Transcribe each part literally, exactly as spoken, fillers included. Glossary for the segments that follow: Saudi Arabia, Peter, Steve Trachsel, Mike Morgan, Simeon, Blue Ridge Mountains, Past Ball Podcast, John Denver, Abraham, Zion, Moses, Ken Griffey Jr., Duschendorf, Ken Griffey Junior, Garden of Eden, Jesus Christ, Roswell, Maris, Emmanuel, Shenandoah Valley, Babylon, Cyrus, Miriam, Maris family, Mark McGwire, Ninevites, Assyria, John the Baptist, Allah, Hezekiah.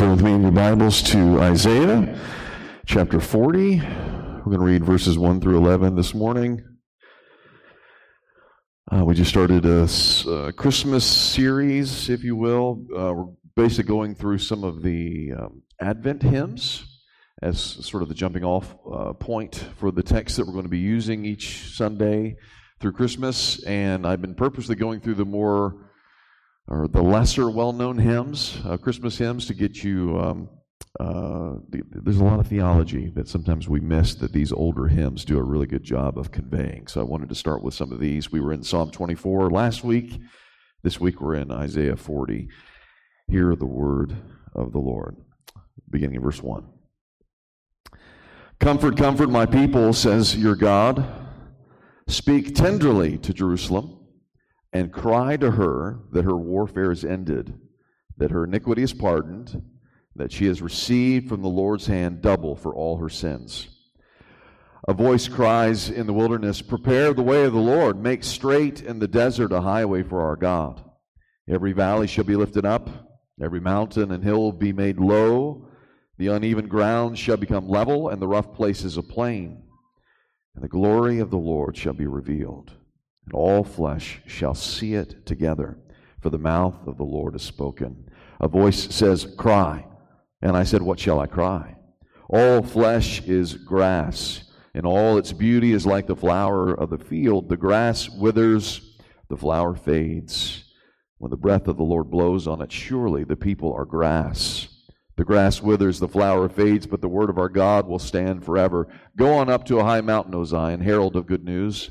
turn with me in your Bibles to Isaiah chapter forty. We're going to read verses one through eleven this morning. Uh, we just started a uh, Christmas series, if you will. Uh, we're basically going through some of the um, Advent hymns as sort of the jumping off uh, point for the text that we're going to be using each Sunday through Christmas. And I've been purposely going through the more or the lesser well-known hymns, uh, Christmas hymns, to get you, um, uh, the, there's a lot of theology that sometimes we miss that these older hymns do a really good job of conveying. So I wanted to start with some of these. We were in Psalm twenty-four last week. This week we're in Isaiah forty. Hear the word of the Lord, beginning in verse one. Comfort, comfort my people, says your God. Speak tenderly to Jerusalem, and cry to her that her warfare is ended, that her iniquity is pardoned, that she has received from the Lord's hand double for all her sins. A voice cries in the wilderness, prepare the way of the Lord, make straight in the desert a highway for our God. Every valley shall be lifted up, every mountain and hill be made low, the uneven ground shall become level, and the rough places a plain, and the glory of the Lord shall be revealed. And all flesh shall see it together, for the mouth of the Lord is spoken. A voice says, cry. And I said, what shall I cry? All flesh is grass, and all its beauty is like the flower of the field. The grass withers, the flower fades. When the breath of the Lord blows on it, surely the people are grass. The grass withers, the flower fades, but the word of our God will stand forever. Go on up to a high mountain, O Zion, herald of good news.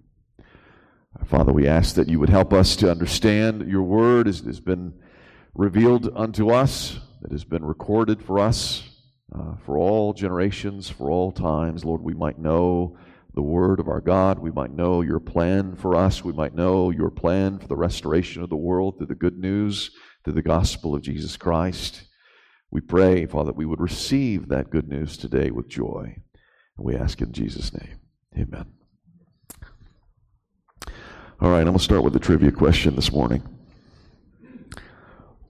Father, we ask that you would help us to understand your word as it has been revealed unto us, that has been recorded for us uh, for all generations, for all times. Lord, we might know the word of our God. We might know your plan for us. We might know your plan for the restoration of the world through the good news, through the gospel of Jesus Christ. We pray, Father, that we would receive that good news today with joy. And we ask in Jesus' name. Amen. All right, I'm going to start with a trivia question this morning.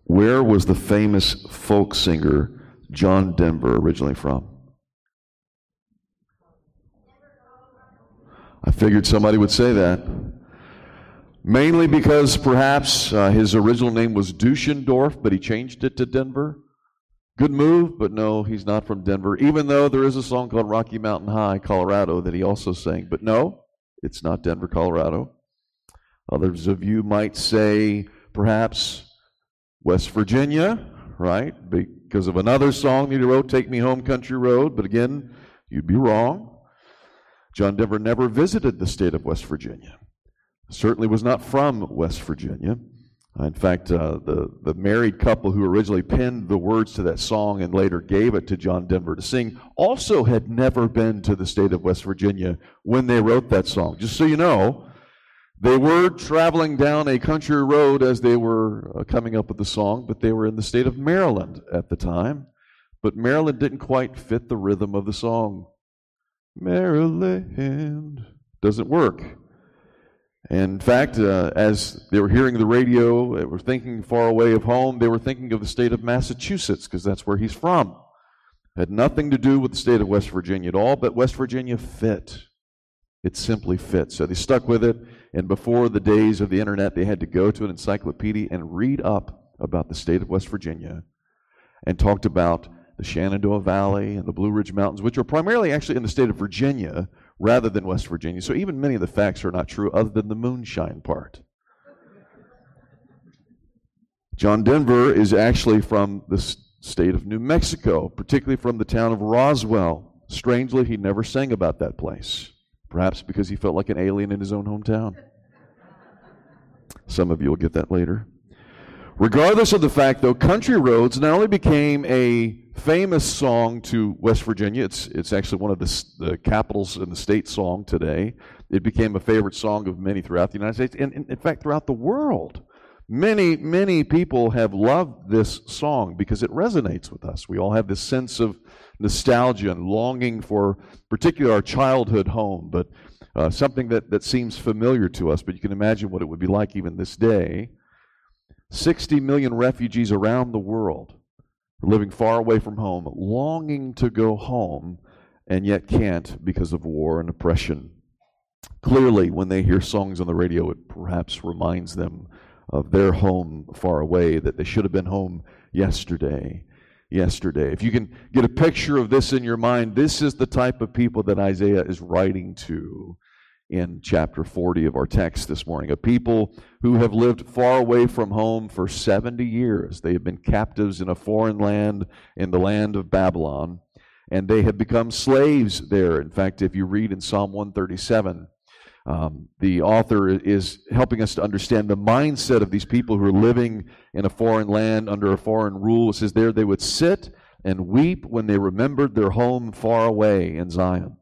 Where was the famous folk singer John Denver originally from? I figured somebody would say that. Mainly because perhaps uh, his original name was Duschendorf, but he changed it to Denver. Good move, but no, he's not from Denver, even though there is a song called Rocky Mountain High, Colorado, that he also sang. But no, it's not Denver, Colorado. Others of you might say, perhaps, West Virginia, right? Because of another song that he wrote, Take Me Home, Country Road. But again, you'd be wrong. John Denver never visited the state of West Virginia. Certainly was not from West Virginia. In fact, uh, the, the married couple who originally penned the words to that song and later gave it to John Denver to sing also had never been to the state of West Virginia when they wrote that song. Just so you know, they were traveling down a country road as they were coming up with the song, but they were in the state of Maryland at the time. But Maryland didn't quite fit the rhythm of the song. Maryland doesn't work. And in fact, uh, as they were hearing the radio, they were thinking far away of home, they were thinking of the state of Massachusetts, because that's where he's from. Had nothing to do with the state of West Virginia at all, but West Virginia fit. It simply fit. So they stuck with it. And before the days of the internet, they had to go to an encyclopedia and read up about the state of West Virginia and talked about the Shenandoah Valley and the Blue Ridge Mountains, which are primarily actually in the state of Virginia rather than West Virginia. So even many of the facts are not true other than the moonshine part. John Denver is actually from the state of New Mexico, particularly from the town of Roswell. Strangely, he never sang about that place. Perhaps because he felt like an alien in his own hometown. Some of you will get that later. Regardless of the fact, though, Country Roads not only became a famous song to West Virginia, it's it's actually one of the, the capitals in the state song today. It became a favorite song of many throughout the United States, and in fact, throughout the world. Many, many people have loved this song because it resonates with us. We all have this sense of nostalgia and longing for, particularly our childhood home, but uh, something that, that seems familiar to us, but you can imagine what it would be like even this day. sixty million refugees around the world are living far away from home, longing to go home, and yet can't because of war and oppression. Clearly, when they hear songs on the radio, it perhaps reminds them of their home far away, that they should have been home yesterday, yesterday. If you can get a picture of this in your mind, this is the type of people that Isaiah is writing to in chapter forty of our text this morning, a people who have lived far away from home for seventy years. They have been captives in a foreign land, in the land of Babylon, and they have become slaves there. In fact, if you read in Psalm one thirty-seven, Um, the author is helping us to understand the mindset of these people who are living in a foreign land under a foreign rule. It says there they would sit and weep when they remembered their home far away in Zion.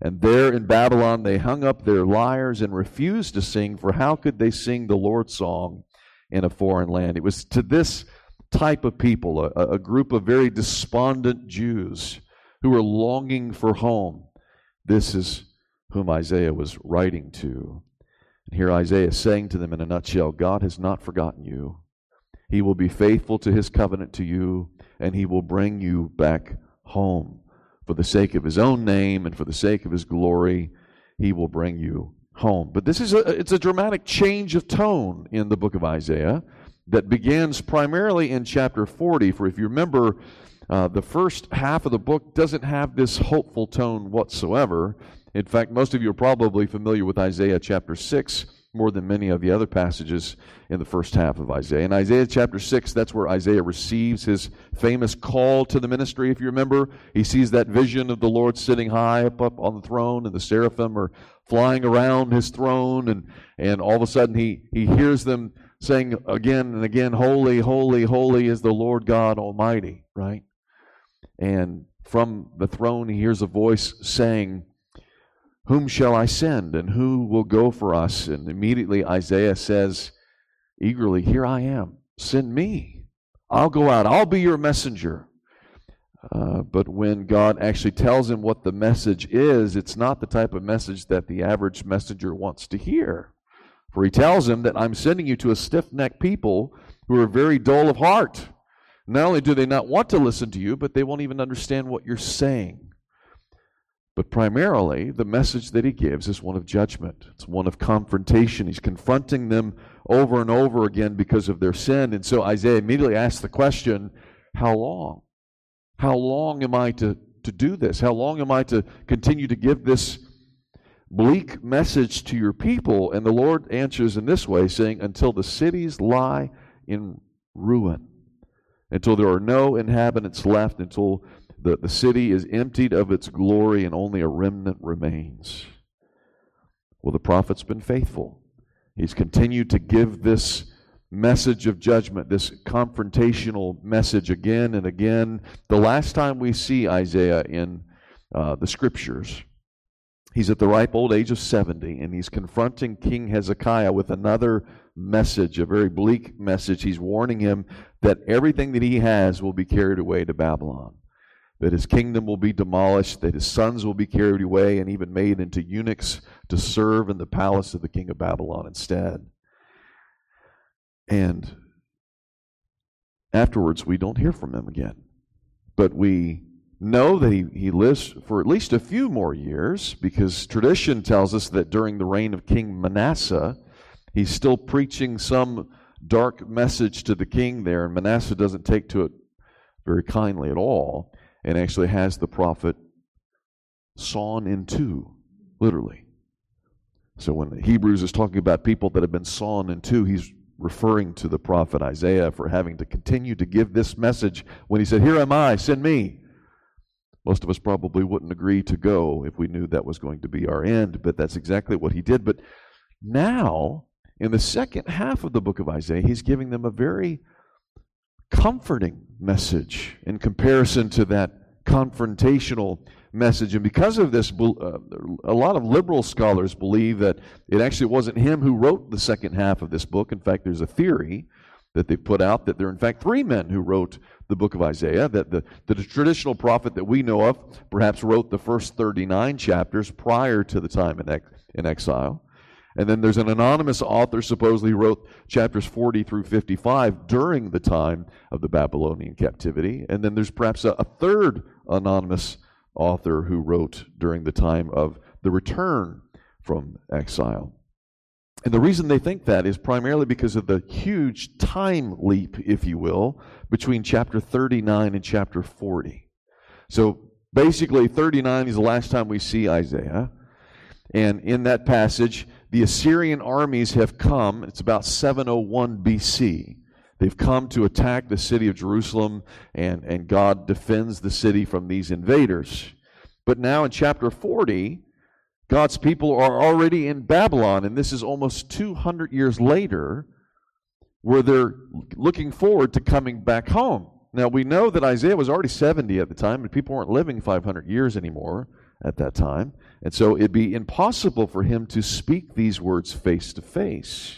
And there in Babylon they hung up their lyres and refused to sing, for how could they sing the Lord's song in a foreign land? It was to this type of people, a, a group of very despondent Jews who were longing for home. This is whom Isaiah was writing to. And here Isaiah is saying to them in a nutshell, God has not forgotten you. He will be faithful to his covenant to you, and he will bring you back home. For the sake of his own name and for the sake of his glory, he will bring you home. But this is a, it's a dramatic change of tone in the book of Isaiah that begins primarily in chapter forty. For if you remember, uh, the first half of the book doesn't have this hopeful tone whatsoever. In fact, most of you are probably familiar with Isaiah chapter six more than many of the other passages in the first half of Isaiah. In Isaiah chapter six, that's where Isaiah receives his famous call to the ministry, if you remember. He sees that vision of the Lord sitting high up, up on the throne, and the seraphim are flying around his throne, and, and all of a sudden he, he hears them saying again and again, holy, holy, holy is the Lord God Almighty, right? And from the throne he hears a voice saying, whom shall I send, and who will go for us? And immediately Isaiah says eagerly, here I am, send me. I'll go out, I'll be your messenger. Uh, but when God actually tells him what the message is, it's not the type of message that the average messenger wants to hear. For he tells him that I'm sending you to a stiff-necked people who are very dull of heart. Not only do they not want to listen to you, but they won't even understand what you're saying. But primarily, the message that he gives is one of judgment. It's one of confrontation. He's confronting them over and over again because of their sin. And so Isaiah immediately asks the question, how long? How long am I to, to do this? How long am I to continue to give this bleak message to your people? And the Lord answers in this way, saying, until the cities lie in ruin, until there are no inhabitants left, until The, the city is emptied of its glory and only a remnant remains. Well, the prophet's been faithful. He's continued to give this message of judgment, this confrontational message again and again. The last time we see Isaiah in uh, the scriptures, he's at the ripe old age of seventy, and he's confronting King Hezekiah with another message, a very bleak message. He's warning him that everything that he has will be carried away to Babylon, that his kingdom will be demolished, that his sons will be carried away and even made into eunuchs to serve in the palace of the king of Babylon instead. And afterwards, we don't hear from him again. But we know that he, he lives for at least a few more years, because tradition tells us that during the reign of King Manasseh, he's still preaching some dark message to the king there, and Manasseh doesn't take to it very kindly at all, and actually has the prophet sawn in two, literally. So when the Hebrews is talking about people that have been sawn in two, he's referring to the prophet Isaiah for having to continue to give this message when he said, here am I, send me. Most of us probably wouldn't agree to go if we knew that was going to be our end, but that's exactly what he did. But now, in the second half of the book of Isaiah, he's giving them a very comforting message in comparison to that confrontational message. And because of this, a lot of liberal scholars believe that it actually wasn't him who wrote the second half of this book. In fact, there's a theory that they put out that there are in fact three men who wrote the book of Isaiah, that the, the traditional prophet that we know of perhaps wrote the first thirty-nine chapters prior to the time in, ex, in exile. And then there's an anonymous author supposedly wrote chapters forty through fifty-five during the time of the Babylonian captivity. And then there's perhaps a, a third anonymous author who wrote during the time of the return from exile. And the reason they think that is primarily because of the huge time leap, if you will, between chapter thirty-nine and chapter forty. So basically, thirty-nine is the last time we see Isaiah. And in that passage, the Assyrian armies have come. It's about seven oh one B C. They've come to attack the city of Jerusalem, and, and God defends the city from these invaders. But now in chapter forty, God's people are already in Babylon, and this is almost two hundred years later, where they're looking forward to coming back home. Now, we know that Isaiah was already seventy at the time, and people weren't living five hundred years anymore at that time. And so it'd be impossible for him to speak these words face to face.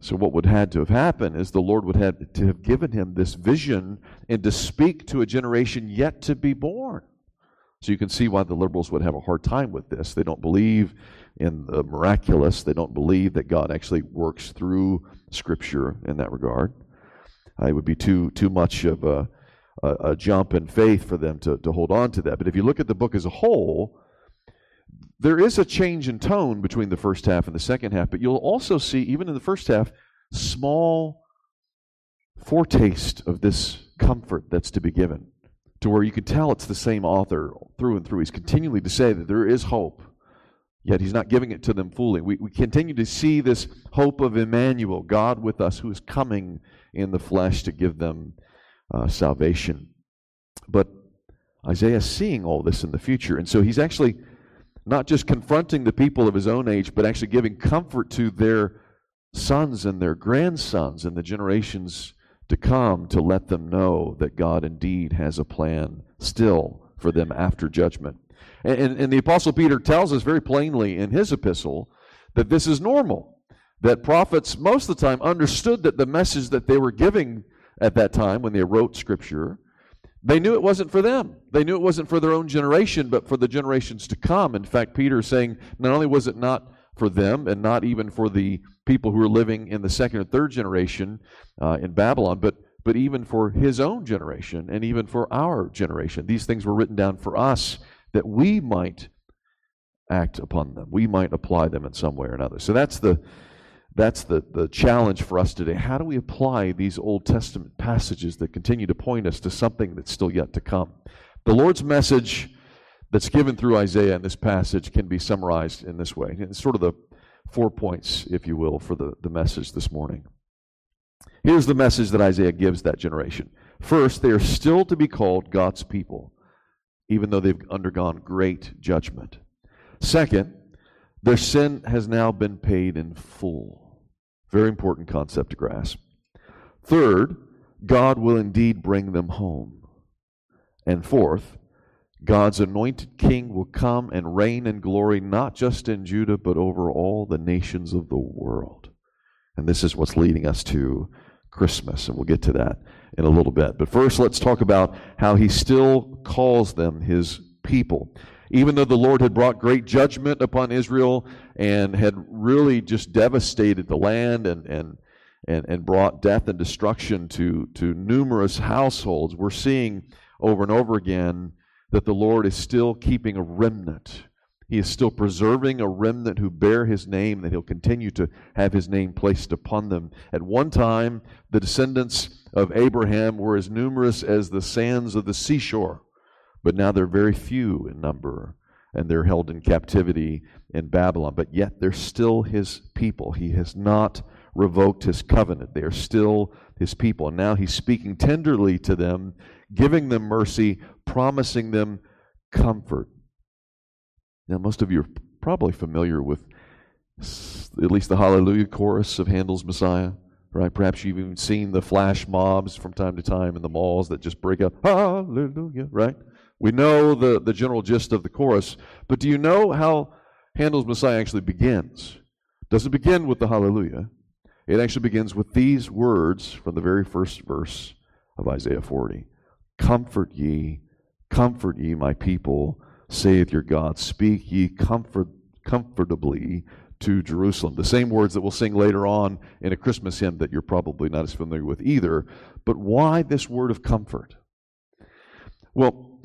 So what would had to have happened is the Lord would had to have given him this vision and to speak to a generation yet to be born. So you can see why the liberals would have a hard time with this. They don't believe in the miraculous. They don't believe that God actually works through Scripture in that regard. Uh, it would be too too much of a, a, a jump in faith for them to, to hold on to that. But if you look at the book as a whole, there is a change in tone between the first half and the second half, but you'll also see, even in the first half, small foretaste of this comfort that's to be given, to where you can tell it's the same author through and through. He's continually to say that there is hope, yet he's not giving it to them fully. We, we continue to see this hope of Emmanuel, God with us, who is coming in the flesh to give them uh, salvation. But Isaiah is seeing all this in the future, and so he's actually not just confronting the people of his own age, but actually giving comfort to their sons and their grandsons and the generations to come, to let them know that God indeed has a plan still for them after judgment. And, and, and the Apostle Peter tells us very plainly in his epistle that this is normal, that prophets most of the time understood that the message that they were giving at that time when they wrote Scripture, they knew it wasn't for them. They knew it wasn't for their own generation, but for the generations to come. In fact, Peter is saying not only was it not for them and not even for the people who are living in the second or third generation uh, in Babylon, but, but even for his own generation and even for our generation. These things were written down for us that we might act upon them. We might apply them in some way or another. So that's the That's the, the challenge for us today. How do we apply these Old Testament passages that continue to point us to something that's still yet to come? The Lord's message that's given through Isaiah in this passage can be summarized in this way. It's sort of the four points, if you will, for the, the message this morning. Here's the message that Isaiah gives that generation. First, they are still to be called God's people, even though they've undergone great judgment. Second, their sin has now been paid in full. Very important concept to grasp. Third, God will indeed bring them home. And fourth, God's anointed king will come and reign in glory, not just in Judah, but over all the nations of the world. And this is what's leading us to Christmas, and we'll get to that in a little bit. But first, let's talk about how he still calls them his people. Even though the Lord had brought great judgment upon Israel and had really just devastated the land and and and, and brought death and destruction to, to numerous households, we're seeing over and over again that the Lord is still keeping a remnant. He is still preserving a remnant who bear his name, that he'll continue to have his name placed upon them. At one time, the descendants of Abraham were as numerous as the sands of the seashore. But now they're very few in number, and they're held in captivity in Babylon. But yet they're still his people. He has not revoked his covenant. They are still his people. And now he's speaking tenderly to them, giving them mercy, promising them comfort. Now, most of you are probably familiar with at least the Hallelujah Chorus of Handel's Messiah, right? Perhaps you've even seen the flash mobs from time to time in the malls that just break out, hallelujah, right? We know the, the general gist of the chorus, but do you know how Handel's Messiah actually begins? It doesn't begin with the hallelujah. It actually begins with these words from the very first verse of Isaiah forty. Comfort ye, comfort ye, my people, saith your God. Speak ye comfort, comfortably to Jerusalem. The same words that we'll sing later on in a Christmas hymn that you're probably not as familiar with either. But why this word of comfort? Well,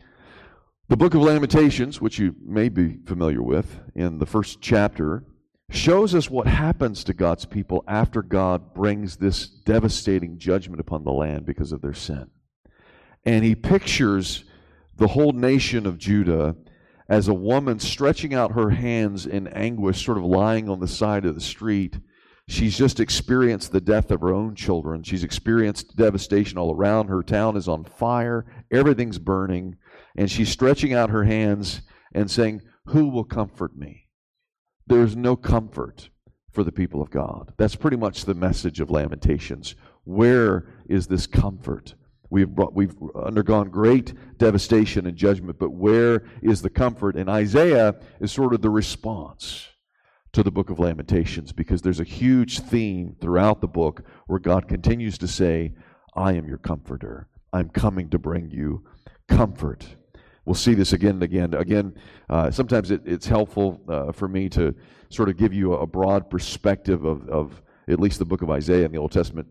the Book of Lamentations, which you may be familiar with in the first chapter, shows us what happens to God's people after God brings this devastating judgment upon the land because of their sin. And he pictures the whole nation of Judah as a woman stretching out her hands in anguish, sort of lying on the side of the street. She's just experienced the death of her own children. She's experienced devastation all around. Her town is on fire. Everything's burning. And she's stretching out her hands and saying, "Who will comfort me?" There's no comfort for the people of God. That's pretty much the message of Lamentations. Where is this comfort? We've brought, we've undergone great devastation and judgment, but where is the comfort? And Isaiah is sort of the response to the Book of Lamentations, because there's a huge theme throughout the book where God continues to say, I am your comforter. I'm coming to bring you comfort. We'll see this again and again. Again, uh, sometimes it, it's helpful uh, for me to sort of give you a broad perspective of, of at least the book of Isaiah in the Old Testament,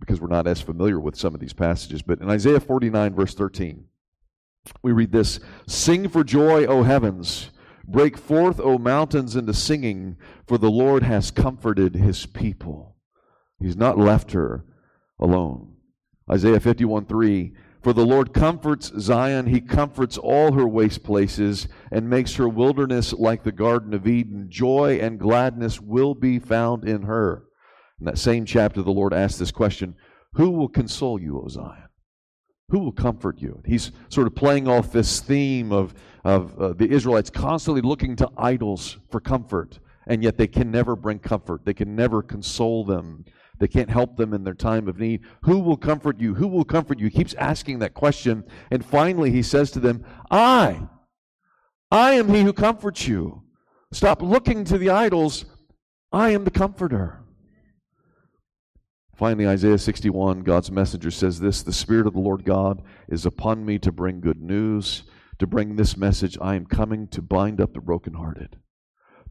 because we're not as familiar with some of these passages. But in Isaiah forty-nine, verse thirteen, we read this, Sing for joy, O heavens. Break forth, O mountains, into singing, for the Lord has comforted his people. He's not left her alone. Isaiah fifty-one, three, For the Lord comforts Zion, he comforts all her waste places, and makes her wilderness like the Garden of Eden. Joy and gladness will be found in her. In that same chapter, the Lord asks this question, Who will console you, O Zion? Who will comfort you? He's sort of playing off this theme of, of uh, the Israelites constantly looking to idols for comfort, and yet they can never bring comfort. They can never console them. They can't help them in their time of need. Who will comfort you? Who will comfort you? He keeps asking that question. And finally, he says to them, I, I am he who comforts you. Stop looking to the idols. I am the comforter. Finally, Isaiah sixty-one, God's messenger says this, The Spirit of the Lord God is upon me to bring good news, to bring this message. I am coming to bind up the brokenhearted,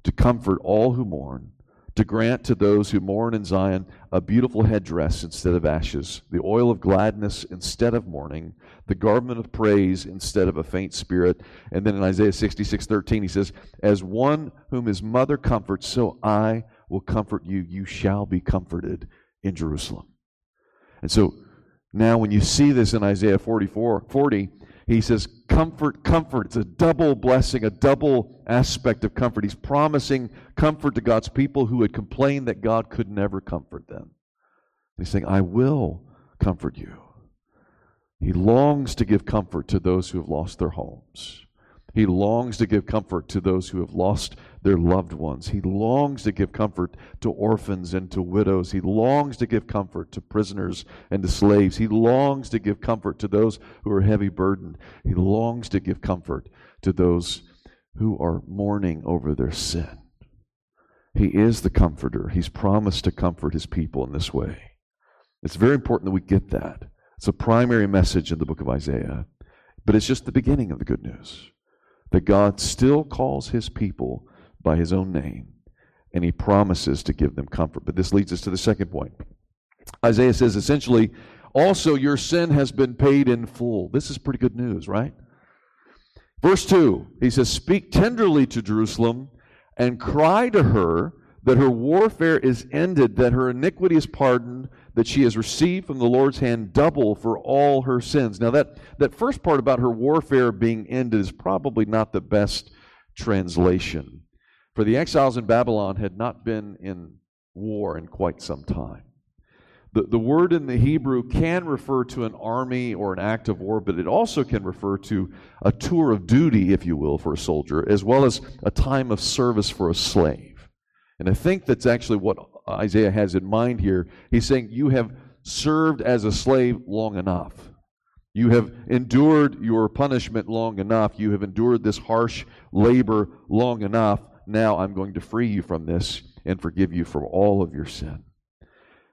to comfort all who mourn, to grant to those who mourn in Zion a beautiful headdress instead of ashes, the oil of gladness instead of mourning, the garment of praise instead of a faint spirit. And then in Isaiah sixty-six, thirteen, he says, As one whom his mother comforts, so I will comfort you. You shall be comforted in Jerusalem. And so now when you see this in Isaiah forty-four, forty, he says, comfort, comfort. It's a double blessing, a double aspect of comfort. He's promising comfort to God's people who had complained that God could never comfort them. He's saying, I will comfort you. He longs to give comfort to those who have lost their homes. He longs to give comfort to those who have lost their loved ones. He longs to give comfort to orphans and to widows. He longs to give comfort to prisoners and to slaves. He longs to give comfort to those who are heavy burdened. He longs to give comfort to those who are mourning over their sin. He is the comforter. He's promised to comfort his people in this way. It's very important that we get that. It's a primary message in the book of Isaiah, but it's just the beginning of the good news. That God still calls his people by his own name, and he promises to give them comfort. But this leads us to the second point. Isaiah says, essentially, also your sin has been paid in full. This is pretty good news, right? Verse two, he says, Speak tenderly to Jerusalem and cry to her that her warfare is ended, that her iniquity is pardoned, that she has received from the Lord's hand double for all her sins. Now, that, that first part about her warfare being ended is probably not the best translation. For the exiles in Babylon had not been in war in quite some time. The, the word in the Hebrew can refer to an army or an act of war, but it also can refer to a tour of duty, if you will, for a soldier, as well as a time of service for a slave. And I think that's actually what Isaiah has in mind here. He's saying, you have served as a slave long enough. You have endured your punishment long enough. You have endured this harsh labor long enough. Now I'm going to free you from this and forgive you from all of your sin.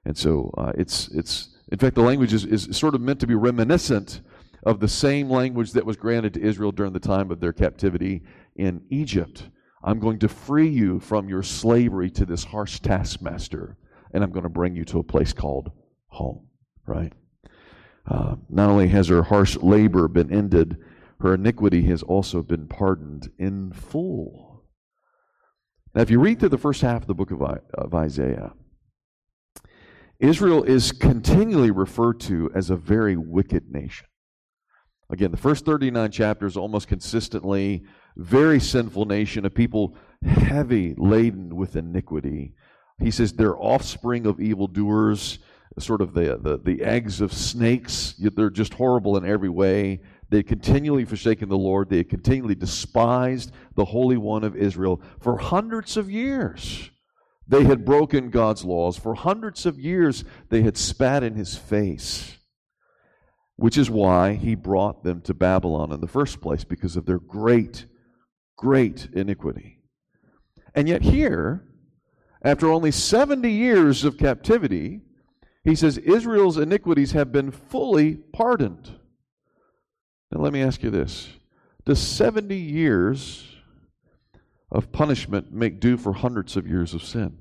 And so uh, it's, it's in fact, the language is, is sort of meant to be reminiscent of the same language that was granted to Israel during the time of their captivity in Egypt. I'm going to free you from your slavery to this harsh taskmaster, and I'm going to bring you to a place called home, right? Uh, not only has her harsh labor been ended, her iniquity has also been pardoned in full. Now, if you read through the first half of the book of, I, of Isaiah, Israel is continually referred to as a very wicked nation. Again, the first thirty-nine chapters almost consistently, very sinful nation, a people heavy laden with iniquity. He says they're offspring of evildoers, sort of the, the, the eggs of snakes. They're just horrible in every way. They had continually forsaken the Lord. They had continually despised the Holy One of Israel for hundreds of years. They had broken God's laws. For hundreds of years, they had spat in his face, which is why he brought them to Babylon in the first place, because of their great, great iniquity. And yet here, after only seventy years of captivity, he says Israel's iniquities have been fully pardoned. Now let me ask you this. Does seventy years of punishment make do for hundreds of years of sin?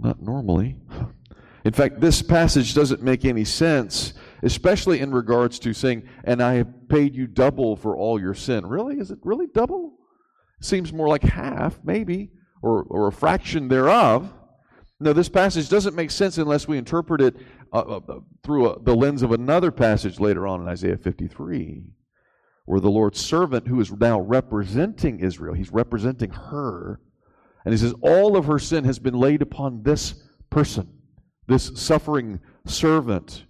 Not normally. In fact, this passage doesn't make any sense, especially in regards to saying, and I have paid you double for all your sin. Really? Is it really double? Seems more like half, maybe, or, or a fraction thereof. No, this passage doesn't make sense unless we interpret it uh, uh, through a, the lens of another passage later on in Isaiah fifty-three, where the Lord's servant, who is now representing Israel, he's representing her, and he says, all of her sin has been laid upon this person, this suffering servant,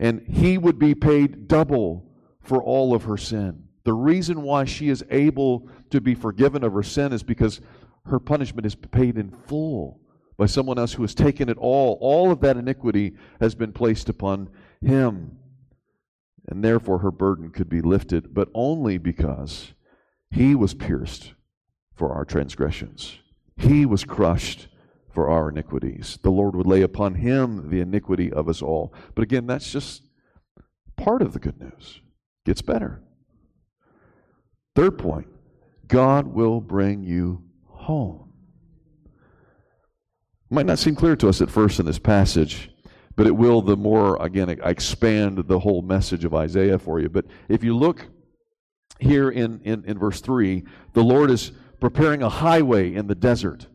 and he would be paid double for all of her sin. The reason why she is able to be forgiven of her sin is because her punishment is paid in full by someone else who has taken it all. All of that iniquity has been placed upon him, and therefore her burden could be lifted, but only because he was pierced for our transgressions. He was crushed for our iniquities. The Lord would lay upon him the iniquity of us all. But again, that's just part of the good news. It gets better. Third point, God will bring you home. It might not seem clear to us at first in this passage, but it will the more, again, I expand the whole message of Isaiah for you. But if you look here in, in, in verse three, the Lord is preparing a highway in the desert.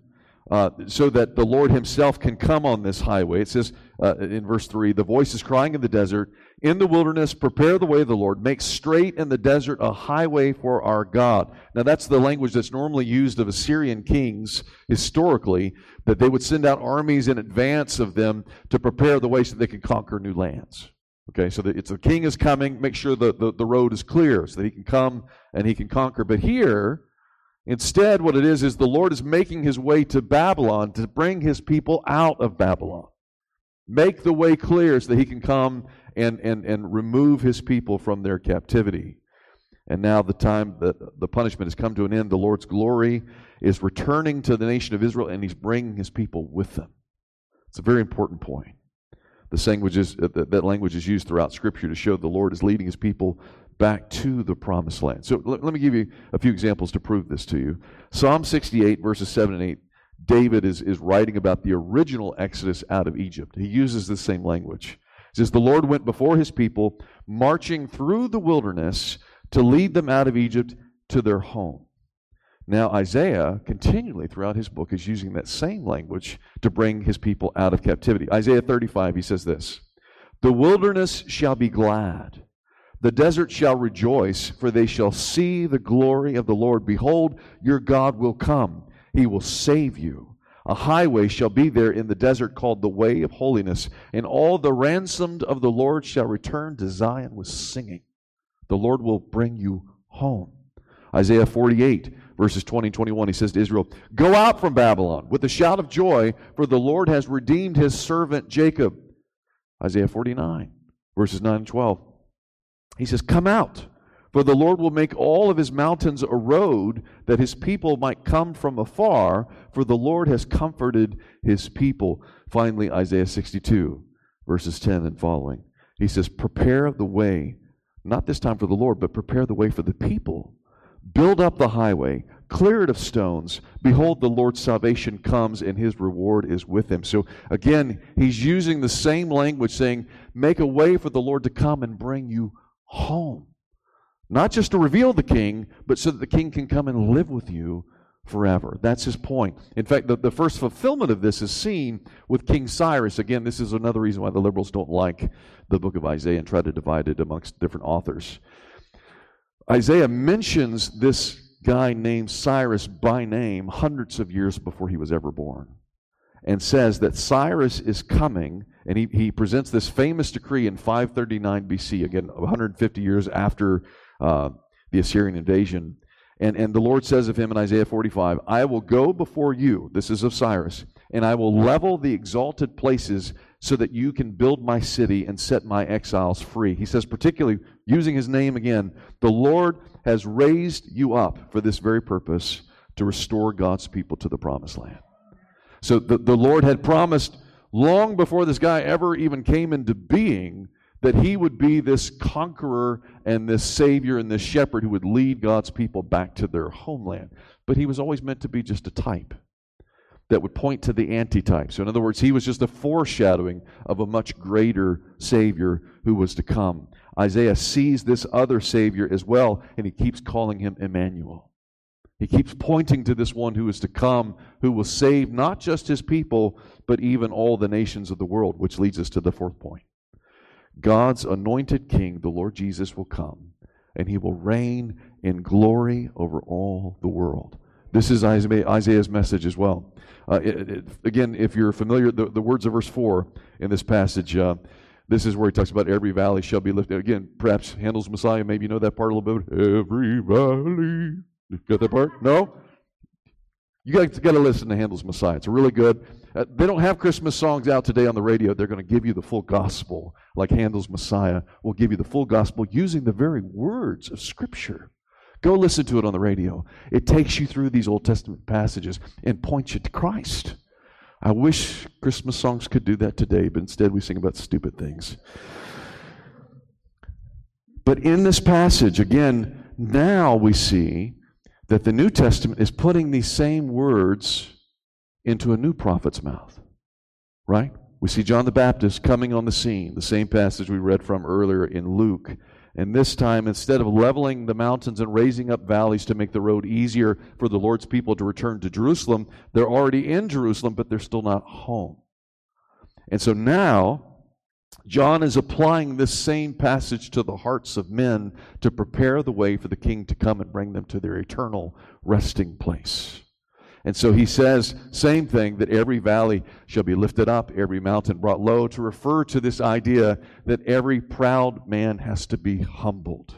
Uh, so that the Lord himself can come on this highway. It says uh, in verse three, the voice is crying in the desert, in the wilderness, prepare the way of the Lord, make straight in the desert a highway for our God. Now that's the language that's normally used of Assyrian kings historically, that they would send out armies in advance of them to prepare the way so they can conquer new lands. Okay, so the, it's the king is coming, make sure the, the, the road is clear so that he can come and he can conquer. But here, instead, what it is, is the Lord is making his way to Babylon to bring his people out of Babylon. Make the way clear so that he can come and, and, and remove his people from their captivity. And now the time that the punishment has come to an end, the Lord's glory is returning to the nation of Israel, and he's bringing his people with them. It's a very important point. This language is, that language is used throughout Scripture to show the Lord is leading his people back to the promised land. So let me give you a few examples to prove this to you. Psalm sixty-eight, verses seven and eight, David is, is writing about the original exodus out of Egypt. He uses the same language. It says, the Lord went before his people, marching through the wilderness to lead them out of Egypt to their home. Now Isaiah, continually throughout his book, is using that same language to bring his people out of captivity. Isaiah thirty-five, he says this, the wilderness shall be glad, the desert shall rejoice, for they shall see the glory of the Lord. Behold, your God will come. He will save you. A highway shall be there in the desert called the way of holiness, and all the ransomed of the Lord shall return to Zion with singing. The Lord will bring you home. Isaiah forty-eight, verses twenty and twenty-one, he says to Israel, "Go out from Babylon with a shout of joy, for the Lord has redeemed his servant Jacob." Isaiah forty-nine, verses nine and twelve. He says, "Come out, for the Lord will make all of his mountains a road, that his people might come from afar, for the Lord has comforted his people." Finally, Isaiah sixty-two, verses ten and following. He says, "Prepare the way," not this time for the Lord, but prepare the way for the people. "Build up the highway, clear it of stones. Behold, the Lord's salvation comes, and his reward is with him." So again, he's using the same language, saying, make a way for the Lord to come and bring you home. Not just to reveal the king, but so that the king can come and live with you forever. That's his point. In fact, the, the first fulfillment of this is seen with King Cyrus. Again, this is another reason why the liberals don't like the book of Isaiah and try to divide it amongst different authors. Isaiah mentions this guy named Cyrus by name hundreds of years before he was ever born, and says that Cyrus is coming, and he, he presents this famous decree in five thirty-nine B C, again, one hundred fifty years after uh, the Assyrian invasion. And, and the Lord says of him in Isaiah forty-five, "I will go before you," this is of Cyrus, "and I will level the exalted places so that you can build my city and set my exiles free." He says, particularly using his name again, "The Lord has raised you up for this very purpose, to restore God's people to the promised land." So the, the Lord had promised long before this guy ever even came into being that he would be this conqueror and this savior and this shepherd who would lead God's people back to their homeland. But he was always meant to be just a type that would point to the antitype. So in other words, he was just a foreshadowing of a much greater savior who was to come. Isaiah sees this other savior as well, and he keeps calling him Emmanuel. He keeps pointing to this one who is to come, who will save not just his people, but even all the nations of the world, which leads us to the fourth point. God's anointed king, the Lord Jesus, will come, and he will reign in glory over all the world. This is Isaiah's message as well. Uh, it, it, again, if you're familiar, the, the words of verse four in this passage, uh, this is where he talks about every valley shall be lifted. Again, perhaps Handel's Messiah, maybe you know that part a little bit. Every valley. You got that part? No? You got, got to listen to Handel's Messiah. It's really good. Uh, they don't have Christmas songs out today on the radio. They're going to give you the full gospel, like Handel's Messiah will give you the full gospel using the very words of Scripture. Go listen to it on the radio. It takes you through these Old Testament passages and points you to Christ. I wish Christmas songs could do that today, but instead we sing about stupid things. But in this passage, again, now we see that the New Testament is putting these same words into a new prophet's mouth, right? We see John the Baptist coming on the scene, the same passage we read from earlier in Luke. And this time, instead of leveling the mountains and raising up valleys to make the road easier for the Lord's people to return to Jerusalem, they're already in Jerusalem, but they're still not home. And so now, John is applying this same passage to the hearts of men to prepare the way for the king to come and bring them to their eternal resting place. And so he says, same thing, that every valley shall be lifted up, every mountain brought low, to refer to this idea that every proud man has to be humbled.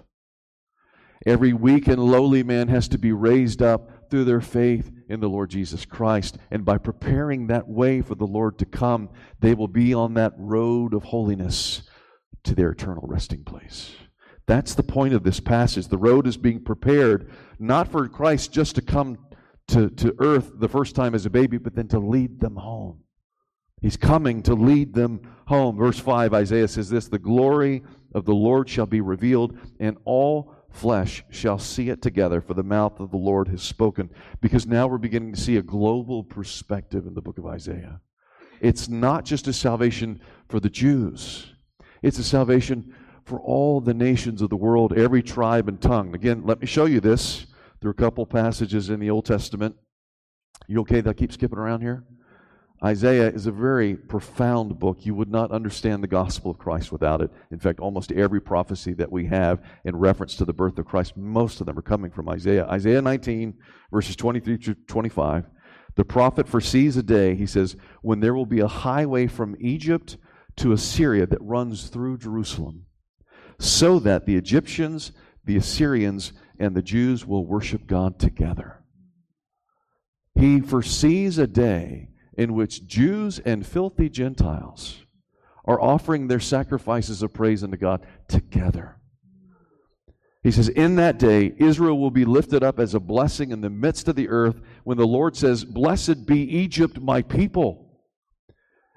Every weak and lowly man has to be raised up through their faith in the Lord Jesus Christ. And by preparing that way for the Lord to come, they will be on that road of holiness to their eternal resting place. That's the point of this passage. The road is being prepared, not for Christ just to come To, to earth the first time as a baby, but then to lead them home. He's coming to lead them home. Verse five, Isaiah says this, "The glory of the Lord shall be revealed, and all flesh shall see it together, for the mouth of the Lord has spoken." Because now we're beginning to see a global perspective in the book of Isaiah. It's not just a salvation for the Jews. It's a salvation for all the nations of the world, every tribe and tongue. Again, let me show you this. There are a couple passages in the Old Testament. You okay that I keep skipping around here? Isaiah is a very profound book. You would not understand the gospel of Christ without it. In fact, almost every prophecy that we have in reference to the birth of Christ, most of them are coming from Isaiah. Isaiah nineteen, verses twenty-three through twenty-five. The prophet foresees a day, he says, when there will be a highway from Egypt to Assyria that runs through Jerusalem, so that the Egyptians, the Assyrians, and the Jews will worship God together. He foresees a day in which Jews and filthy Gentiles are offering their sacrifices of praise unto God together. He says, in that day, Israel will be lifted up as a blessing in the midst of the earth, when the Lord says, blessed be Egypt, my people,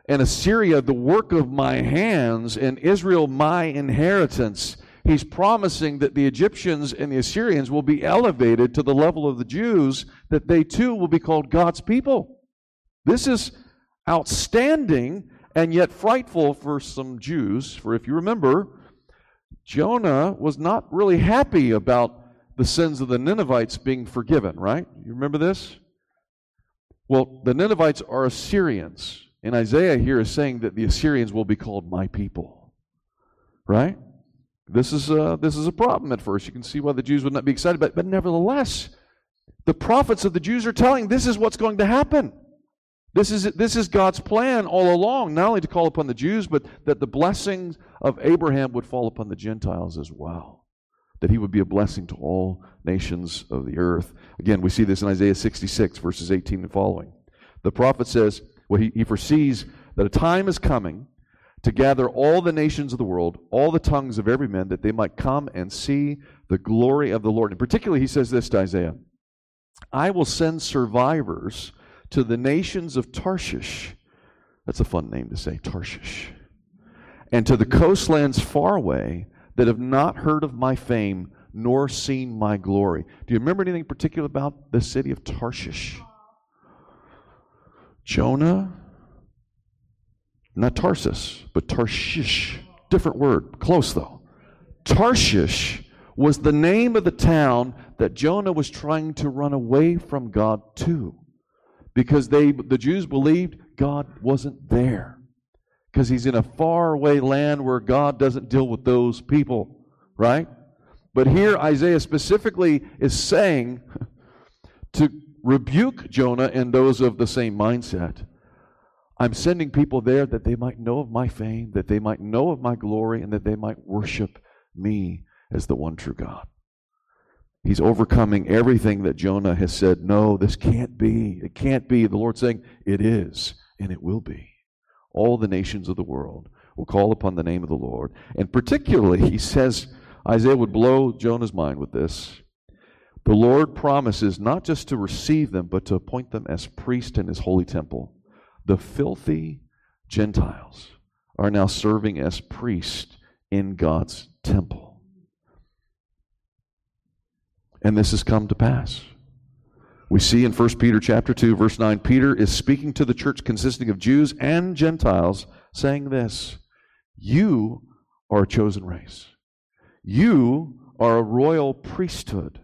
and Assyria, the work of my hands, and Israel, my inheritance. He's promising that the Egyptians and the Assyrians will be elevated to the level of the Jews, that they too will be called God's people. This is outstanding and yet frightful for some Jews, for if you remember, Jonah was not really happy about the sins of the Ninevites being forgiven, right? You remember this? Well, the Ninevites are Assyrians, and Isaiah here is saying that the Assyrians will be called my people, right? This is a, this is a problem at first. You can see why the Jews would not be excited, but, but nevertheless, the prophets of the Jews are telling this is what's going to happen. This is, this is God's plan all along, not only to call upon the Jews, but that the blessings of Abraham would fall upon the Gentiles as well, that he would be a blessing to all nations of the earth. Again, we see this in Isaiah sixty-six, verses eighteen and following. The prophet says, well, he, he foresees that a time is coming to gather all the nations of the world, all the tongues of every man, that they might come and see the glory of the Lord. And particularly, he says this to Isaiah, I will send survivors to the nations of Tarshish, that's a fun name to say, Tarshish, and to the coastlands far away that have not heard of my fame nor seen my glory. Do you remember anything particular about the city of Tarshish? Jonah, not Tarsus, but Tarshish, different word, close though. Tarshish was the name of the town that Jonah was trying to run away from God to, because they, the Jews believed God wasn't there, because he's in a faraway land where God doesn't deal with those people, right? But here Isaiah specifically is saying to rebuke Jonah and those of the same mindset. I'm sending people there that they might know of my fame, that they might know of my glory, and that they might worship me as the one true God. He's overcoming everything that Jonah has said, no, this can't be, it can't be. The Lord's saying, it is, and it will be. All the nations of the world will call upon the name of the Lord. And particularly, he says, Isaiah would blow Jonah's mind with this. The Lord promises not just to receive them, but to appoint them as priests in his holy temple. The filthy Gentiles are now serving as priests in God's temple. And this has come to pass. We see in First Peter chapter two, verse nine, Peter is speaking to the church consisting of Jews and Gentiles, saying this, you are a chosen race. You are a royal priesthood.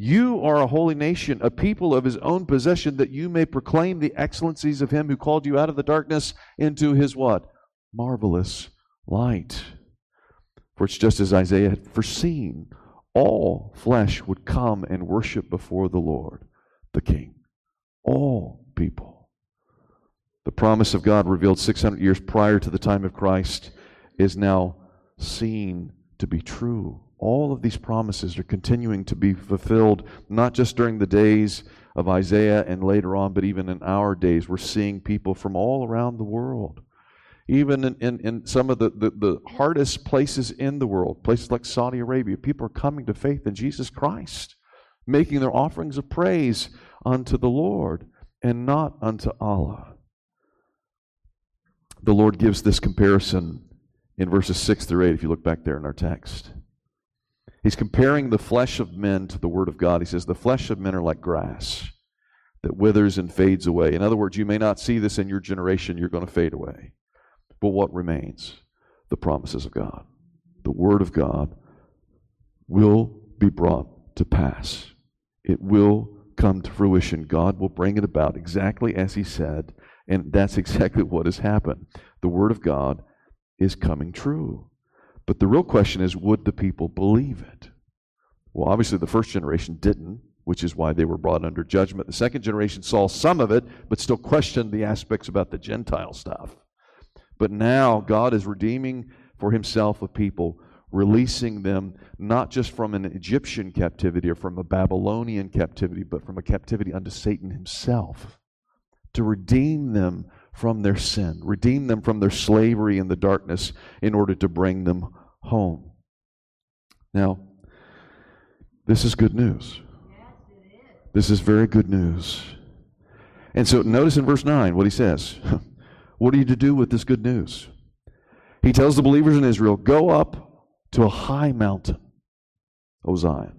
You are a holy nation, a people of his own possession, that you may proclaim the excellencies of him who called you out of the darkness into his what? Marvelous light. For it's just as Isaiah had foreseen, all flesh would come and worship before the Lord, the King. All people. The promise of God revealed six hundred years prior to the time of Christ is now seen to be true. All of these promises are continuing to be fulfilled, not just during the days of Isaiah and later on, but even in our days. We're seeing people from all around the world. Even in, in, in some of the, the, the hardest places in the world, places like Saudi Arabia, people are coming to faith in Jesus Christ, making their offerings of praise unto the Lord and not unto Allah. The Lord gives this comparison in verses six through eight, if you look back there in our text. He's comparing the flesh of men to the Word of God. He says, the flesh of men are like grass that withers and fades away. In other words, you may not see this in your generation, you're going to fade away. But what remains? The promises of God. The Word of God will be brought to pass. It will come to fruition. God will bring it about exactly as He said, and that's exactly what has happened. The Word of God is coming true. But the real question is, would the people believe it? Well, obviously the first generation didn't, which is why they were brought under judgment. The second generation saw some of it, but still questioned the aspects about the Gentile stuff. But now God is redeeming for himself a people releasing them not just from an Egyptian captivity or from a Babylonian captivity, but from a captivity unto Satan himself, to redeem them from their sin, redeem them from their slavery in the darkness in order to bring them home. Now, this is good news. This is very good news. And so notice in verse nine what he says. What are you to do with this good news? He tells the believers in Israel, go up to a high mountain, O Zion,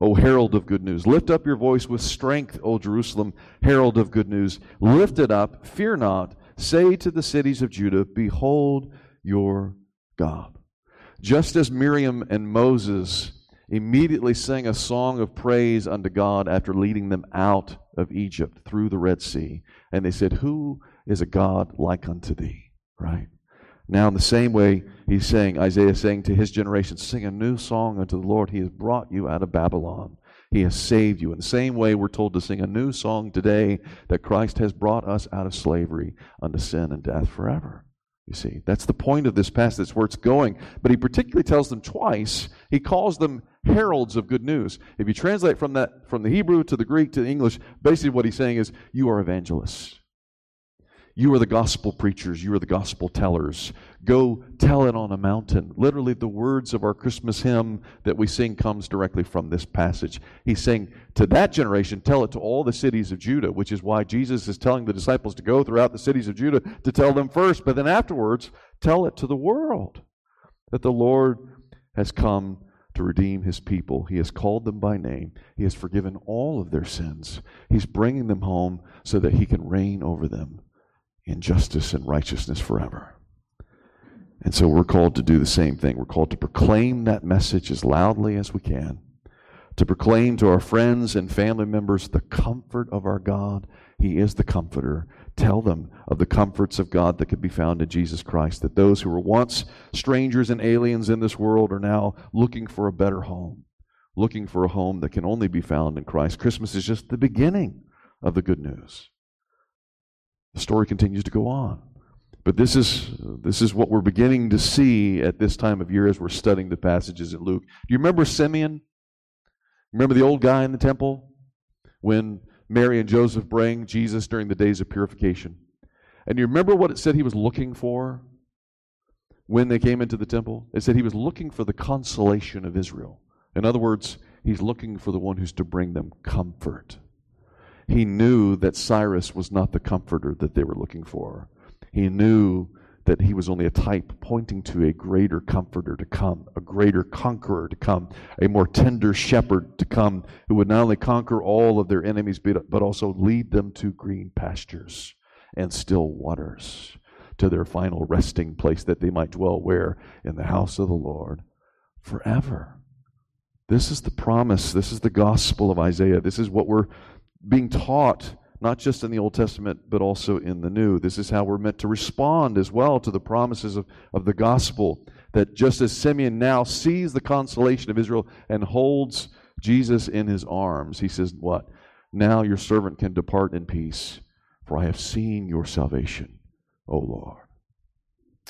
O herald of good news. Lift up your voice with strength, O Jerusalem, herald of good news. Lift it up, fear not. Say to the cities of Judah, behold your God. Just as Miriam and Moses immediately sang a song of praise unto God after leading them out of Egypt through the Red Sea, and they said, who is a God like unto thee? Right? Now in the same way he's saying, Isaiah saying to his generation, sing a new song unto the Lord. He has brought you out of Babylon. He has saved you. In the same way we're told to sing a new song today that Christ has brought us out of slavery unto sin and death forever. You see, that's the point of this passage. That's where it's going. But he particularly tells them twice. He calls them heralds of good news. If you translate from that from the Hebrew to the Greek to the English, basically what he's saying is you are evangelists. You are the gospel preachers. You are the gospel tellers. Go tell it on a mountain. Literally, the words of our Christmas hymn that we sing comes directly from this passage. He's saying to that generation, tell it to all the cities of Judah, which is why Jesus is telling the disciples to go throughout the cities of Judah to tell them first, but then afterwards, tell it to the world that the Lord has come to redeem His people. He has called them by name. He has forgiven all of their sins. He's bringing them home so that He can reign over them in justice and righteousness forever. And so we're called to do the same thing. We're called to proclaim that message as loudly as we can, to proclaim to our friends and family members the comfort of our God. He is the comforter. Tell them of the comforts of God that could be found in Jesus Christ, that those who were once strangers and aliens in this world are now looking for a better home, looking for a home that can only be found in Christ. Christmas is just the beginning of the good news. The story continues to go on. But this is, this is what we're beginning to see at this time of year as we're studying the passages in Luke. Do you remember Simeon? Remember the old guy in the temple when Mary and Joseph bring Jesus during the days of purification? And you remember what it said he was looking for when they came into the temple? It said he was looking for the consolation of Israel. In other words, he's looking for the one who's to bring them comfort. He knew that Cyrus was not the comforter that they were looking for. He knew that he was only a type pointing to a greater comforter to come, a greater conqueror to come, a more tender shepherd to come, who would not only conquer all of their enemies, but also lead them to green pastures and still waters, to their final resting place that they might dwell where? In the house of the Lord forever. This is the promise. This is the gospel of Isaiah. This is what we're being taught, not just in the Old Testament, but also in the New. This is how we're meant to respond as well to the promises of, of the gospel, that just as Simeon now sees the consolation of Israel and holds Jesus in his arms, he says, what? Now your servant can depart in peace, for I have seen your salvation, O Lord.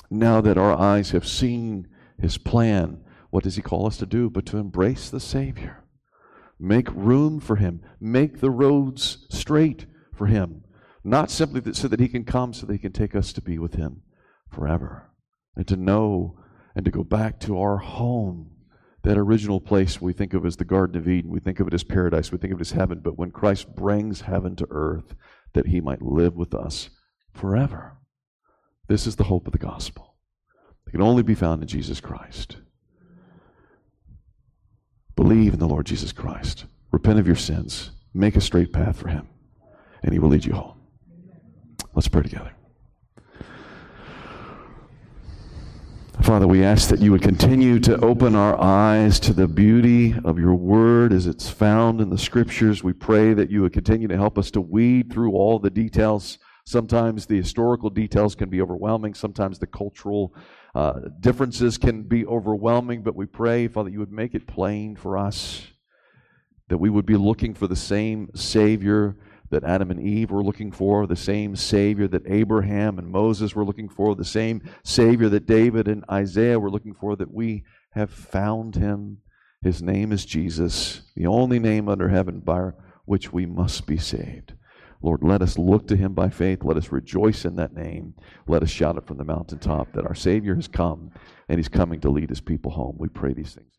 Now that our eyes have seen his plan, what does he call us to do but to embrace the Savior? Make room for him. Make the roads straight for him. Not simply that, so that he can come, so that he can take us to be with him forever. And to know and to go back to our home, that original place we think of as the Garden of Eden. We think of it as paradise. We think of it as heaven. But when Christ brings heaven to earth, that he might live with us forever. This is the hope of the gospel. It can only be found in Jesus Christ. Believe in the Lord Jesus Christ. Repent of your sins. Make a straight path for him, and he will lead you home. Let's pray together. Father, we ask that you would continue to open our eyes to the beauty of your word as it's found in the scriptures. We pray that you would continue to help us to weed through all the details. Sometimes the historical details can be overwhelming. Sometimes the cultural Uh, differences can be overwhelming, but we pray, Father, you would make it plain for us that we would be looking for the same Savior that Adam and Eve were looking for, the same Savior that Abraham and Moses were looking for, the same Savior that David and Isaiah were looking for, that we have found him. His name is Jesus, the only name under heaven by which we must be saved. Lord, let us look to him by faith. Let us rejoice in that name. Let us shout it from the mountaintop that our Savior has come, and he's coming to lead his people home. We pray these things.